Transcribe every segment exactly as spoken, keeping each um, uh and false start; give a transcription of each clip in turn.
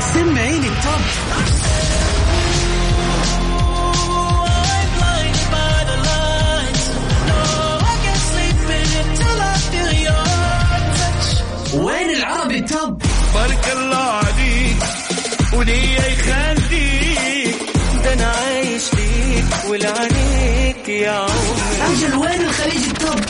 سمعيني التوب وين العربي التوب بارك الله عليك وليه يخليك ده انا عايش ليك ولعنيك يا عمري أجل وين الخليج التوب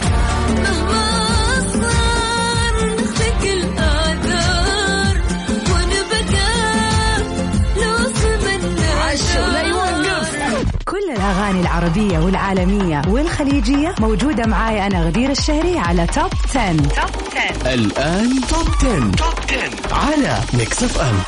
كل الأغاني العربية والعالمية والخليجية موجودة معايا أنا غدير الشهري على توب عشرة. توب عشرة الآن توب عشرة. توب عشرة على ميكس اف ام.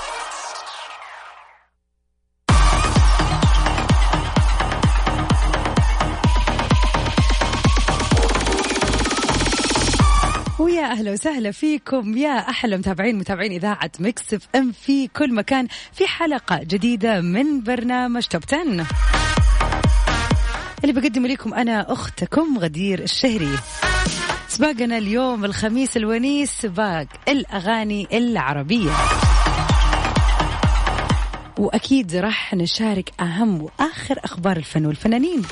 ويا أهلا وسهلا فيكم يا أحلى متابعين متابعين إذاعة ميكس اف ام في كل مكان في حلقة جديدة من برنامج توب عشرة اللي بقدم لكم أنا أختكم غدير الشهري. سباقنا اليوم الخميس الونيس سباق الأغاني العربية، وأكيد راح نشارك أهم وآخر أخبار الفن والفنانين.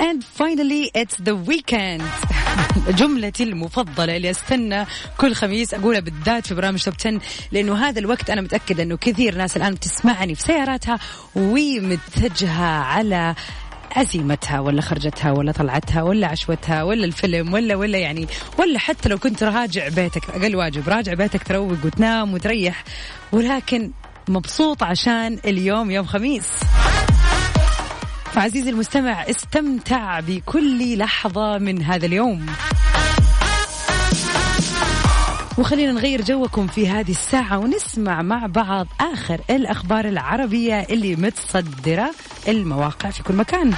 And finally it's the weekend. جملتي المفضلة اللي أستنى كل خميس أقولها بالذات في برامج توب عشرة، لأنه هذا الوقت أنا متأكدة أنه كثير ناس الآن بتسمعني في سياراتها ومتجهة على عزيمتها ولا خرجتها ولا طلعتها ولا عشوتها ولا الفيلم ولا ولا يعني ولا حتى لو كنت راجع بيتك، أقل واجب راجع بيتك تروق وتنام وتريح، ولكن مبسوط عشان اليوم يوم خميس. فعزيزي المستمع استمتع بكل لحظة من هذا اليوم، وخلينا نغير جوكم في هذه الساعة ونسمع مع بعض آخر الأخبار العربية اللي متصدرة المواقع في كل مكان.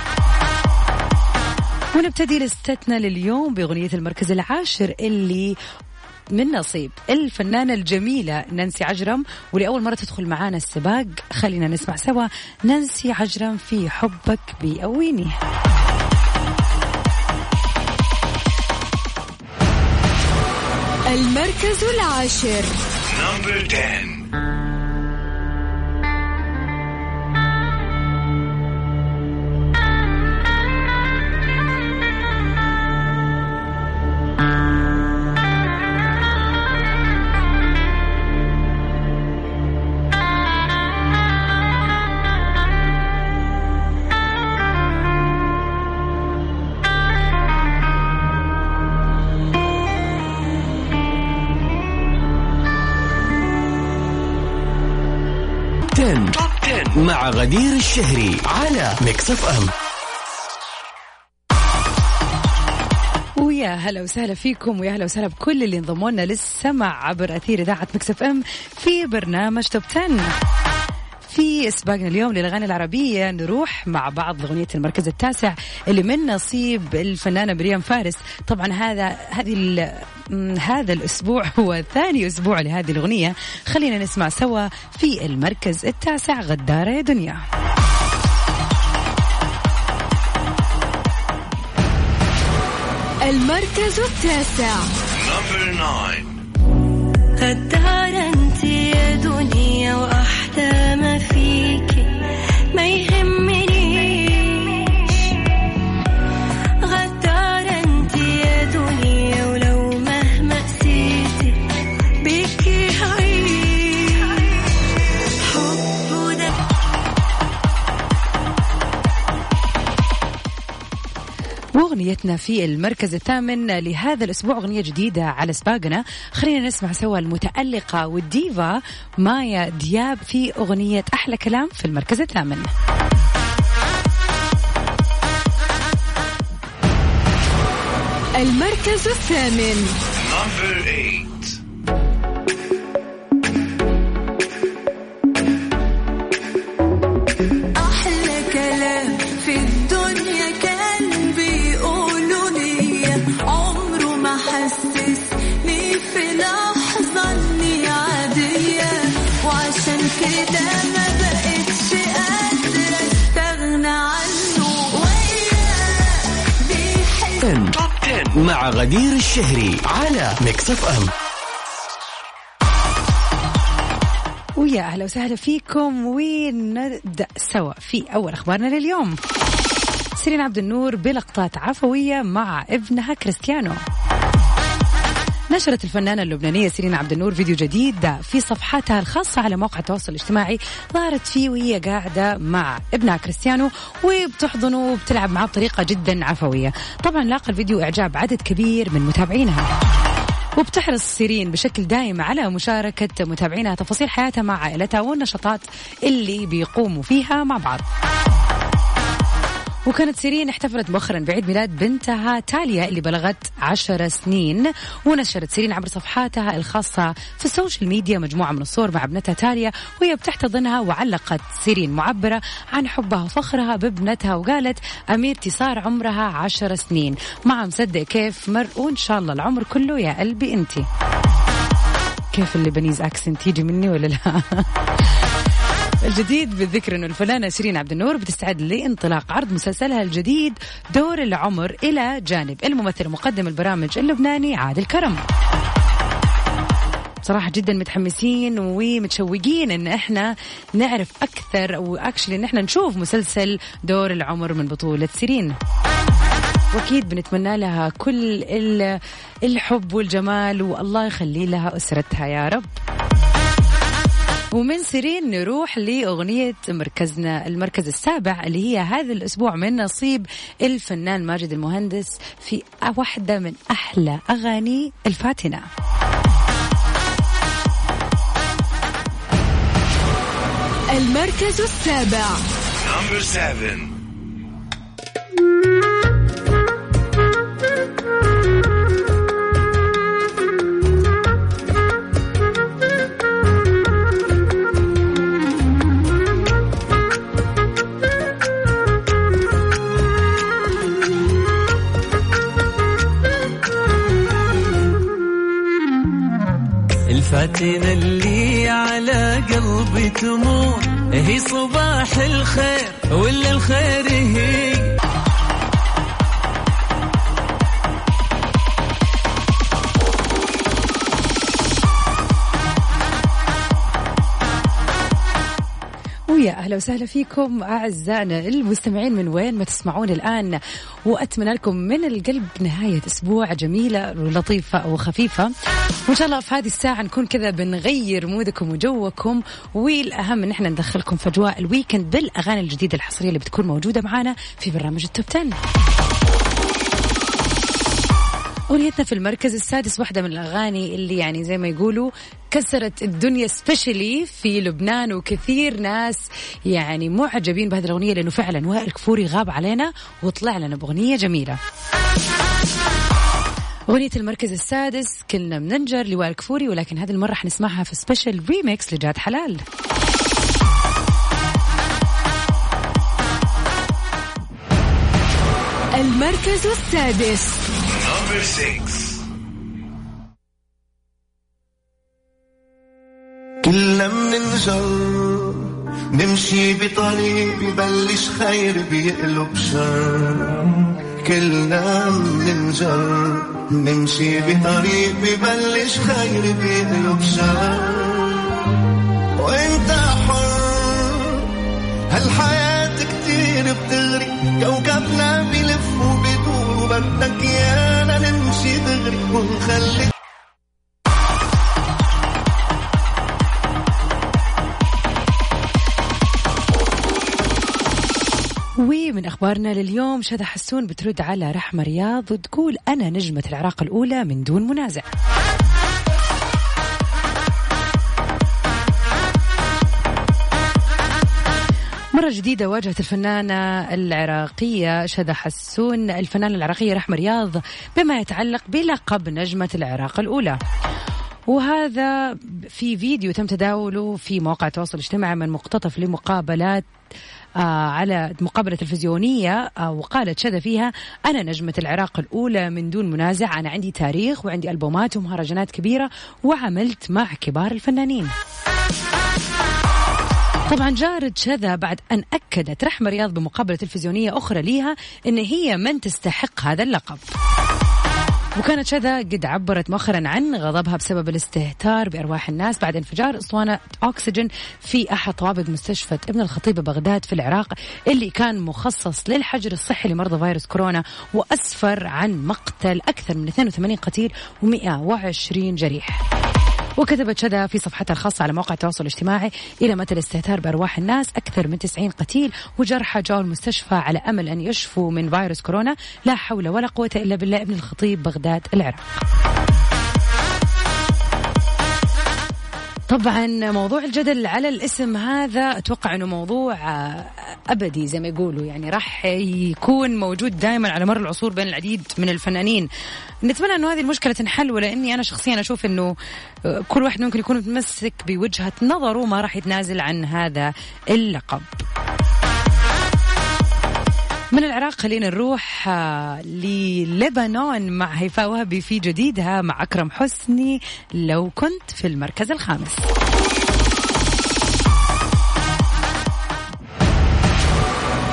ونبتدي لستنا لليوم بأغنية المركز العاشر اللي من نصيب الفنانة الجميلة نانسي عجرم، ولأول مرة تدخل معانا السباق. خلينا نسمع سوا نانسي عجرم في حبك بيقويني. المركز العاشر نمبر عشرة. مع غدير الشهري على ميكس اف ام. ويا هلا وسهلا فيكم ويا هلا وسهلا بكل اللي انضموا لنا للسمع عبر اثير اذاعه ميكس اف ام في برنامج توب عشرة. في سباقنا اليوم للاغاني العربيه نروح مع بعض اغنيه المركز التاسع اللي من نصيب الفنانه مريم فارس. طبعا هذا هذه هذا الاسبوع هو ثاني اسبوع لهذه الاغنيه. خلينا نسمع سوا في المركز التاسع غدارة يا دنيا. المركز التاسع غدارة انت يا دنيا واحدة ما فيكي ما يهمنيش غدارة انت يا دنيا ولو مهما قسيتي بيكي هعيش حب ده. واغنيتنا في المركز الثامن لهذا الاسبوع اغنيه جديده على سباقنا. خلينا نسمع سوا المتألقة والديفا مايا دياب في اغنيه احلى كلام في المركز الثامن. المركز الثامن مع غدير الشهري على ميكس اف ام. ويا أهلا وسهلا فيكم. ونبدأ سوا في أول أخبارنا لليوم. سيرين عبدالنور بلقطات عفوية مع ابنها كريستيانو. نشرت الفنانة اللبنانية سيرين عبدالنور فيديو جديد في صفحتها الخاصة على موقع التواصل الاجتماعي، ظهرت فيه وهي قاعدة مع ابنها كريستيانو وبتحضنه وبتلعب معه بطريقة جدا عفوية. طبعا لاقى الفيديو إعجاب عدد كبير من متابعينها، وبتحرص سيرين بشكل دائم على مشاركة متابعينها تفاصيل حياتها مع عائلتها والنشاطات اللي بيقوموا فيها مع بعض. وكانت سيرين احتفلت مؤخرا بعيد ميلاد بنتها تاليا اللي بلغت عشر سنين، ونشرت سيرين عبر صفحاتها الخاصة في السوشيال ميديا مجموعة من الصور مع ابنتها تاليا وهي بتحتضنها. وعلقت سيرين معبرة عن حبها وفخرها بابنتها وقالت أميرتي صار عمرها عشر سنين، ما مصدق كيف مر، وإن شاء الله العمر كله يا قلبي أنتي. كيف اللبنيز أكسنت يجي مني ولا لا؟ الجديد بالذكر أن الفنانة سيرين عبدالنور بتستعد لانطلاق عرض مسلسلها الجديد دور العمر إلى جانب الممثل مقدم البرامج اللبناني عادل كرم. بصراحة جدا متحمسين ومتشوقين أن احنا نعرف أكثر وأكشلي أن احنا نشوف مسلسل دور العمر من بطولة سيرين، وأكيد بنتمنى لها كل الحب والجمال والله يخلي لها أسرتها يا رب. ومن سيرين نروح لأغنية مركزنا المركز السابع اللي هي هذا الأسبوع من نصيب الفنان ماجد المهندس في واحدة من أحلى أغاني الفاتنة. المركز السابع. فاتنة اللي على قلبي تمور، هي صباح الخير ولا الخير هي، ويا أهلا وسهلا فيكم أعزائنا المستمعين من وين ما تسمعون الآن، وأتمنى لكم من القلب نهاية أسبوع جميلة ولطيفة وخفيفة، وإن شاء الله في هذه الساعة نكون كذا بنغير مودكم وجوكم، والأهم إن إحنا ندخلكم في أجواء الويكند بالأغاني الجديدة الحصرية اللي بتكون موجودة معنا في برنامج التوب عشرة. أغنيتنا في المركز السادس واحدة من الأغاني اللي يعني زي ما يقولوا كسرت الدنيا سبيشلي في لبنان، وكثير ناس يعني معجبين بهذه الأغنية لأنه فعلا وائل كفوري غاب علينا وطلع لنا بأغنية جميلة. أغنية المركز السادس كلنا مننجر لوائل كفوري، ولكن هذه المرة حنسمعها في سبيشل ريميكس لجاد حلال. المركز السادس. كلنا مننجر نمشي بطريق ببلش خير بيقلب شر، كلنا مننجر نمشي بطريق ببلش خير بيقلب شر، وانت حر هالحياة كتير بتغري، كوكبنا بلف وبدور وبدك يا نمشي دغري ونخلي. ومن أخبارنا لليوم، شذى حسون بترد على رحمة رياض وتقول أنا نجمة العراق الأولى من دون منازع. مرة جديدة واجهت الفنانة العراقية شذى حسون الفنانة العراقية رحمة رياض بما يتعلق بلقب نجمة العراق الأولى، وهذا في فيديو تم تداوله في مواقع التواصل الاجتماعي من مقتطف لمقابلات آه على مقابلة تلفزيونية، آه وقالت شذى فيها أنا نجمة العراق الأولى من دون منازع، أنا عندي تاريخ وعندي ألبومات ومهرجانات كبيرة وعملت مع كبار الفنانين. طبعا جارت شذا بعد أن أكدت رحمة رياض بمقابلة تلفزيونية أخرى ليها أن هي من تستحق هذا اللقب، وكانت شذى قد عبرت مؤخرا عن غضبها بسبب الاستهتار بأرواح الناس بعد انفجار اسطوانة أكسجين في أحد طوابق مستشفى ابن الخطيب بغداد في العراق اللي كان مخصص للحجر الصحي لمرضى فيروس كورونا، وأسفر عن مقتل أكثر من اثنين وثمانين قتيل ومئة وعشرين جريح. وكتبت شذى في صفحتها الخاصة على مواقع التواصل الاجتماعي: إلى متى الاستهتار بأرواح الناس؟ أكثر من تسعين قتيل وجرحى جاءوا المستشفى على أمل أن يشفوا من فيروس كورونا، لا حول ولا قوة إلا بالله. ابن الخطيب بغداد العراق. طبعا موضوع الجدل على الاسم هذا أتوقع أنه موضوع أبدي زي ما يقولوا، يعني راح يكون موجود دائما على مر العصور بين العديد من الفنانين. نتمنى أنه هذه المشكلة تنحل، ولأني أنا شخصيا أشوف أنه كل واحد ممكن يكون متمسك بوجهة نظره وما راح يتنازل عن هذا اللقب. من العراق خلينا نروح للبنان مع هيفاء وهبي في جديدها مع أكرم حسني، لو كنت، في المركز الخامس.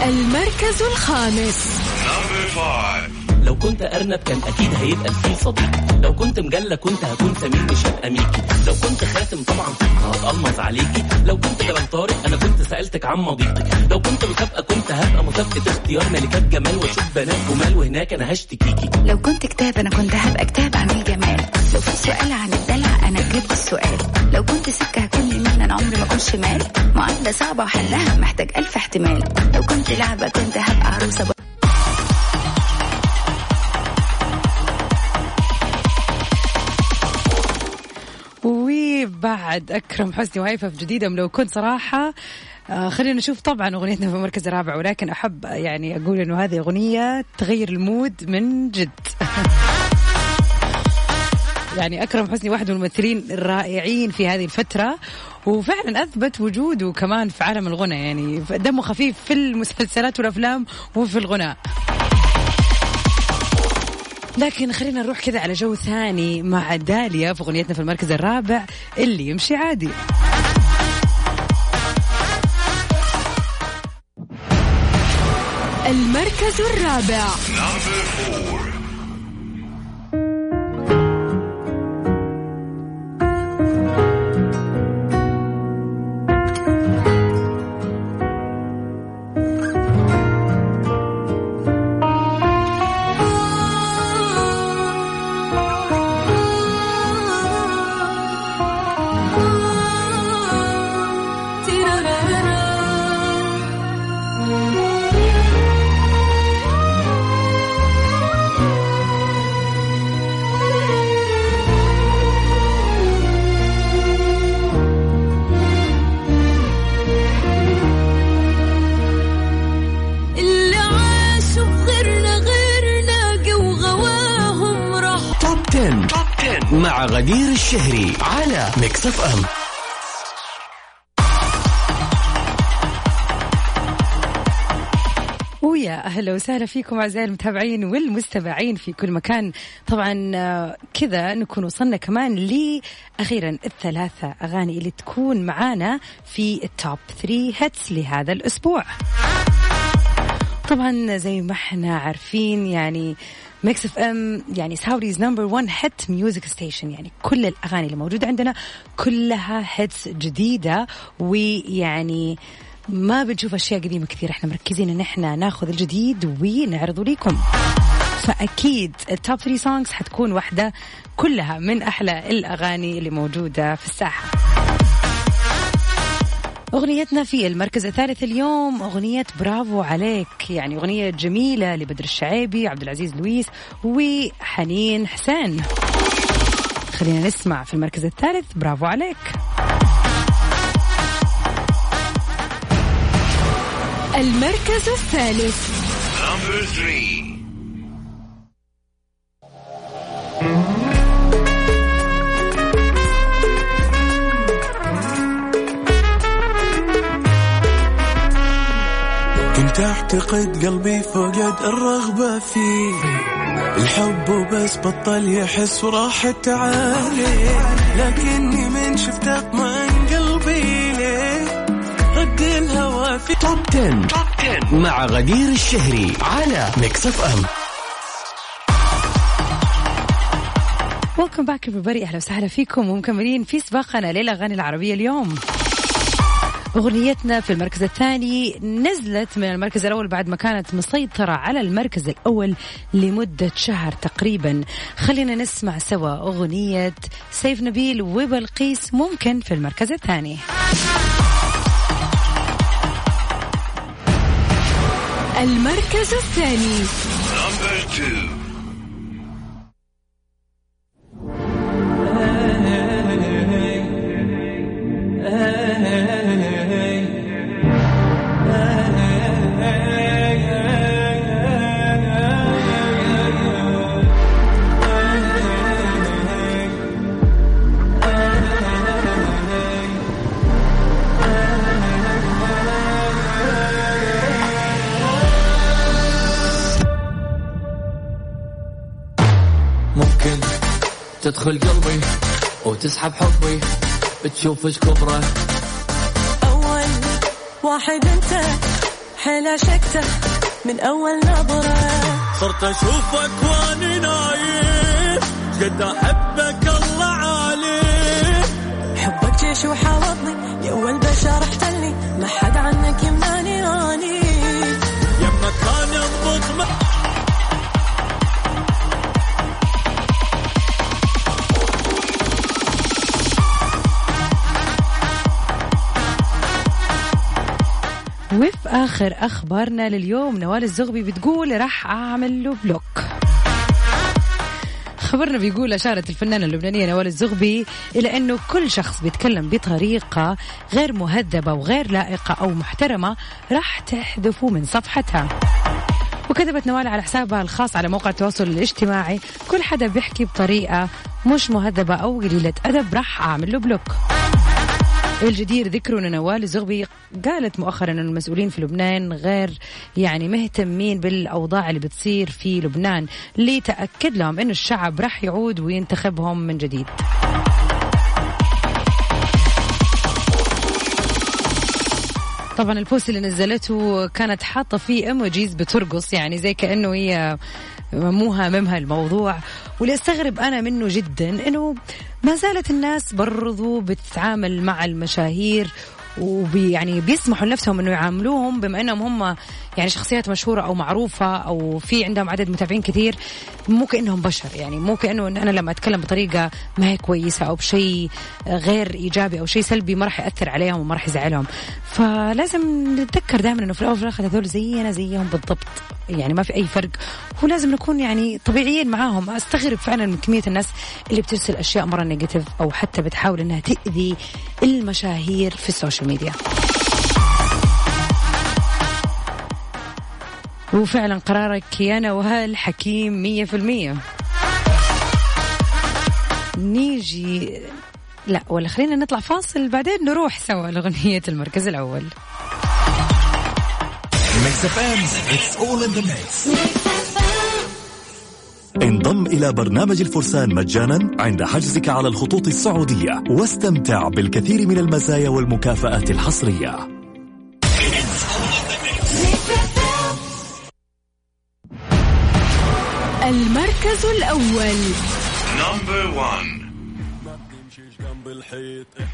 المركز الخامس. لو كنت أرنب كان أكيد هيبقى الفيل صديق، لو كنت مجلة كنت هكون سمين مش هبقى ميكي، لو كنت خاتم طبعا هتقلمز عليكي، لو كنت كلام طارق أنا كنت سألتك عن ماضيتك، لو كنت مسابقة كنت هبقى مسابقة اختيار ملكات جمال وأشوف بنات جمال وهناك أنا هشتكيكي، لو كنت كتاب أنا كنت هبقى كتاب عن الجمال، لو في سؤال عن الدلع أنا جبت السؤال، لو كنت سكة هكون يمين أنا عمري ما أكون شمال، معادلة صعبة وحلها محتاج ألف احتمال، لو كنت لعبة كنت هبقى عروسة. بعد أكرم حسني وهيفاء في جديدة لو كنت، صراحة آه خلينا نشوف. طبعا أغنيتنا في المركز الرابع، ولكن أحب يعني أقول أنه هذه أغنية تغير المود من جد. يعني أكرم حسني واحد من الممثلين الرائعين في هذه الفترة، وفعلا أثبت وجوده كمان في عالم الغنى، يعني دمه خفيف في المسلسلات والأفلام وفي الغناء. لكن خلينا نروح كذا على جو ثاني مع داليا في أغنيتنا في المركز الرابع، اللي يمشي عادي. المركز الرابع. مع غدير الشهري على ميكس اف ام. ويا أهلا وسهلا فيكم أعزائي المتابعين والمستمعين في كل مكان. طبعا كذا نكون وصلنا كمان لي أخيرا الثلاثة أغاني اللي تكون معانا في التوب ثري هيتس لهذا الأسبوع. طبعا زي ما احنا عارفين يعني ميكس اف ام يعني ساوديز نمبر ون هيت ميوزك ستيشن، يعني كل الأغاني اللي موجودة عندنا كلها هيتس جديدة، ويعني ما بنشوف أشياء قديمة كثير. احنا مركزين ان احنا ناخذ الجديد ونعرضه لكم، فأكيد التوب ثري سونجز حتكون واحدة كلها من أحلى الأغاني اللي موجودة في الساحة. أغنيتنا في المركز الثالث اليوم أغنية برافو عليك، يعني أغنية جميلة لبدر الشعيبي، عبد العزيز لويس وحنين حسين. خلينا نسمع في المركز الثالث برافو عليك. المركز الثالث. اعتقد قلبي فقد الرغبة فيه الحب وبس بطل يحس وراحت عليه، لكني من شفت اطمئن قلبي ليه رد الهوى في توب عشرة مع غدير الشهري على ميكس اف ام. ويلكم باك ببري، أهلا وسهلا فيكم ومكملين في سباقنا للأغاني العربية اليوم. أغنيتنا في المركز الثاني نزلت من المركز الأول بعد ما كانت مسيطرة على المركز الأول لمدة شهر تقريبا. خلينا نسمع سوا أغنية سيف نبيل وبلقيس ممكن في المركز الثاني. المركز الثاني. تدخل قلبي وتسحب حبي بتشوف ايش كبره، اول واحد انت حلا شكته من اول نظره، صرت اشوفك واني نايم قد احبك الله عالي، حبك جيش وحاوطني يا اول بشار احتلني ما حد عنك يمناني اني يما كان يضبط مح- وفي آخر أخبارنا لليوم نوال الزغبي بتقول راح أعمل له بلوك. خبرنا بيقول أشارت الفنانة اللبنانية نوال الزغبي إلى أنه كل شخص بيتكلم بطريقة غير مهذبة وغير لائقة أو محترمة راح تحذفه من صفحتها. وكتبت نوال على حسابها الخاص على موقع التواصل الاجتماعي كل حدا بيحكي بطريقة مش مهذبة أو قليلة أدب راح أعمل له بلوك. الجدير ذكر أن نوال الزغبي قالت مؤخرا أن المسؤولين في لبنان غير يعني مهتمين بالأوضاع اللي بتصير في لبنان، لتأكد لهم أن الشعب راح يعود وينتخبهم من جديد. طبعا البوست اللي نزلته كانت حاطة فيه إيموجيز بترقص، يعني زي كأنه هي مو هاممها الموضوع. واللي استغرب أنا منه جدا أنه ما زالت الناس برضو بتتعامل مع المشاهير ويعني بيسمحوا لنفسهم أنه يعاملوهم بما أنهم هم يعني شخصيات مشهورة أو معروفة أو في عندهم عدد متابعين كثير، مو كأنهم بشر. يعني مو كأنه إن أنا لما أتكلم بطريقة ما هي كويسة أو بشيء غير إيجابي أو شيء سلبي ما راح يأثر عليهم وما راح يزعلهم. فلازم نتذكر دائما أنه في الأول وفي الآخر هذول زينا زيهم بالضبط، يعني ما في أي فرق، ولازم نكون يعني طبيعيين معاهم. أستغرب فعلا من كمية الناس اللي بترسل أشياء مرة نيجاتيف أو حتى بتحاول أنها تأذي المشاهير في السوشيال ميديا. وفعلا قرارك يا نوال حكيم مية في المية. نيجي لا ولا خلينا نطلع فاصل بعدين نروح سوا لأغنية المركز الأول. انضم إلى برنامج الفرسان مجانا عند حجزك على الخطوط السعودية واستمتع بالكثير من المزايا والمكافآت الحصرية. المركز الأول.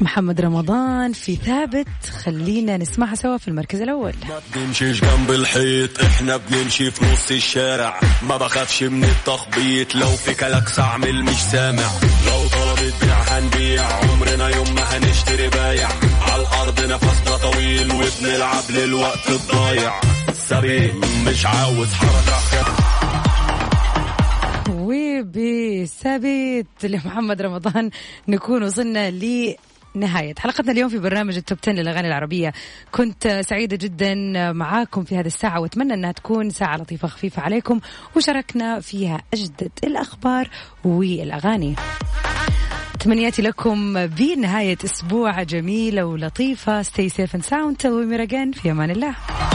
محمد رمضان في ثابت، خلينا نسمعها سوا في المركز الأول. ما بنمشيش جنب الحيط، احنا بنمشي في نص الشارع، ما بخافش من التخبيط، لو في كلاكس اعمل مش سامع، لو طلبت بيع هنبيع، عمرنا يوم ما هنشتري بايع، على الأرض نفسنا طويل وبنلعب للوقت الضايع، سريع مش عاوز حركة. وبثابت لمحمد رمضان نكون وصلنا لنهاية حلقتنا اليوم في برنامج التوب عشرة للأغاني العربية. كنت سعيدة جدا معاكم في هذه الساعة وأتمنى أنها تكون ساعة لطيفة خفيفة عليكم وشاركنا فيها أجدد الأخبار والأغاني. تمنياتي لكم بنهاية أسبوع جميلة ولطيفة. Stay safe and sound till we meet again. في أمان الله.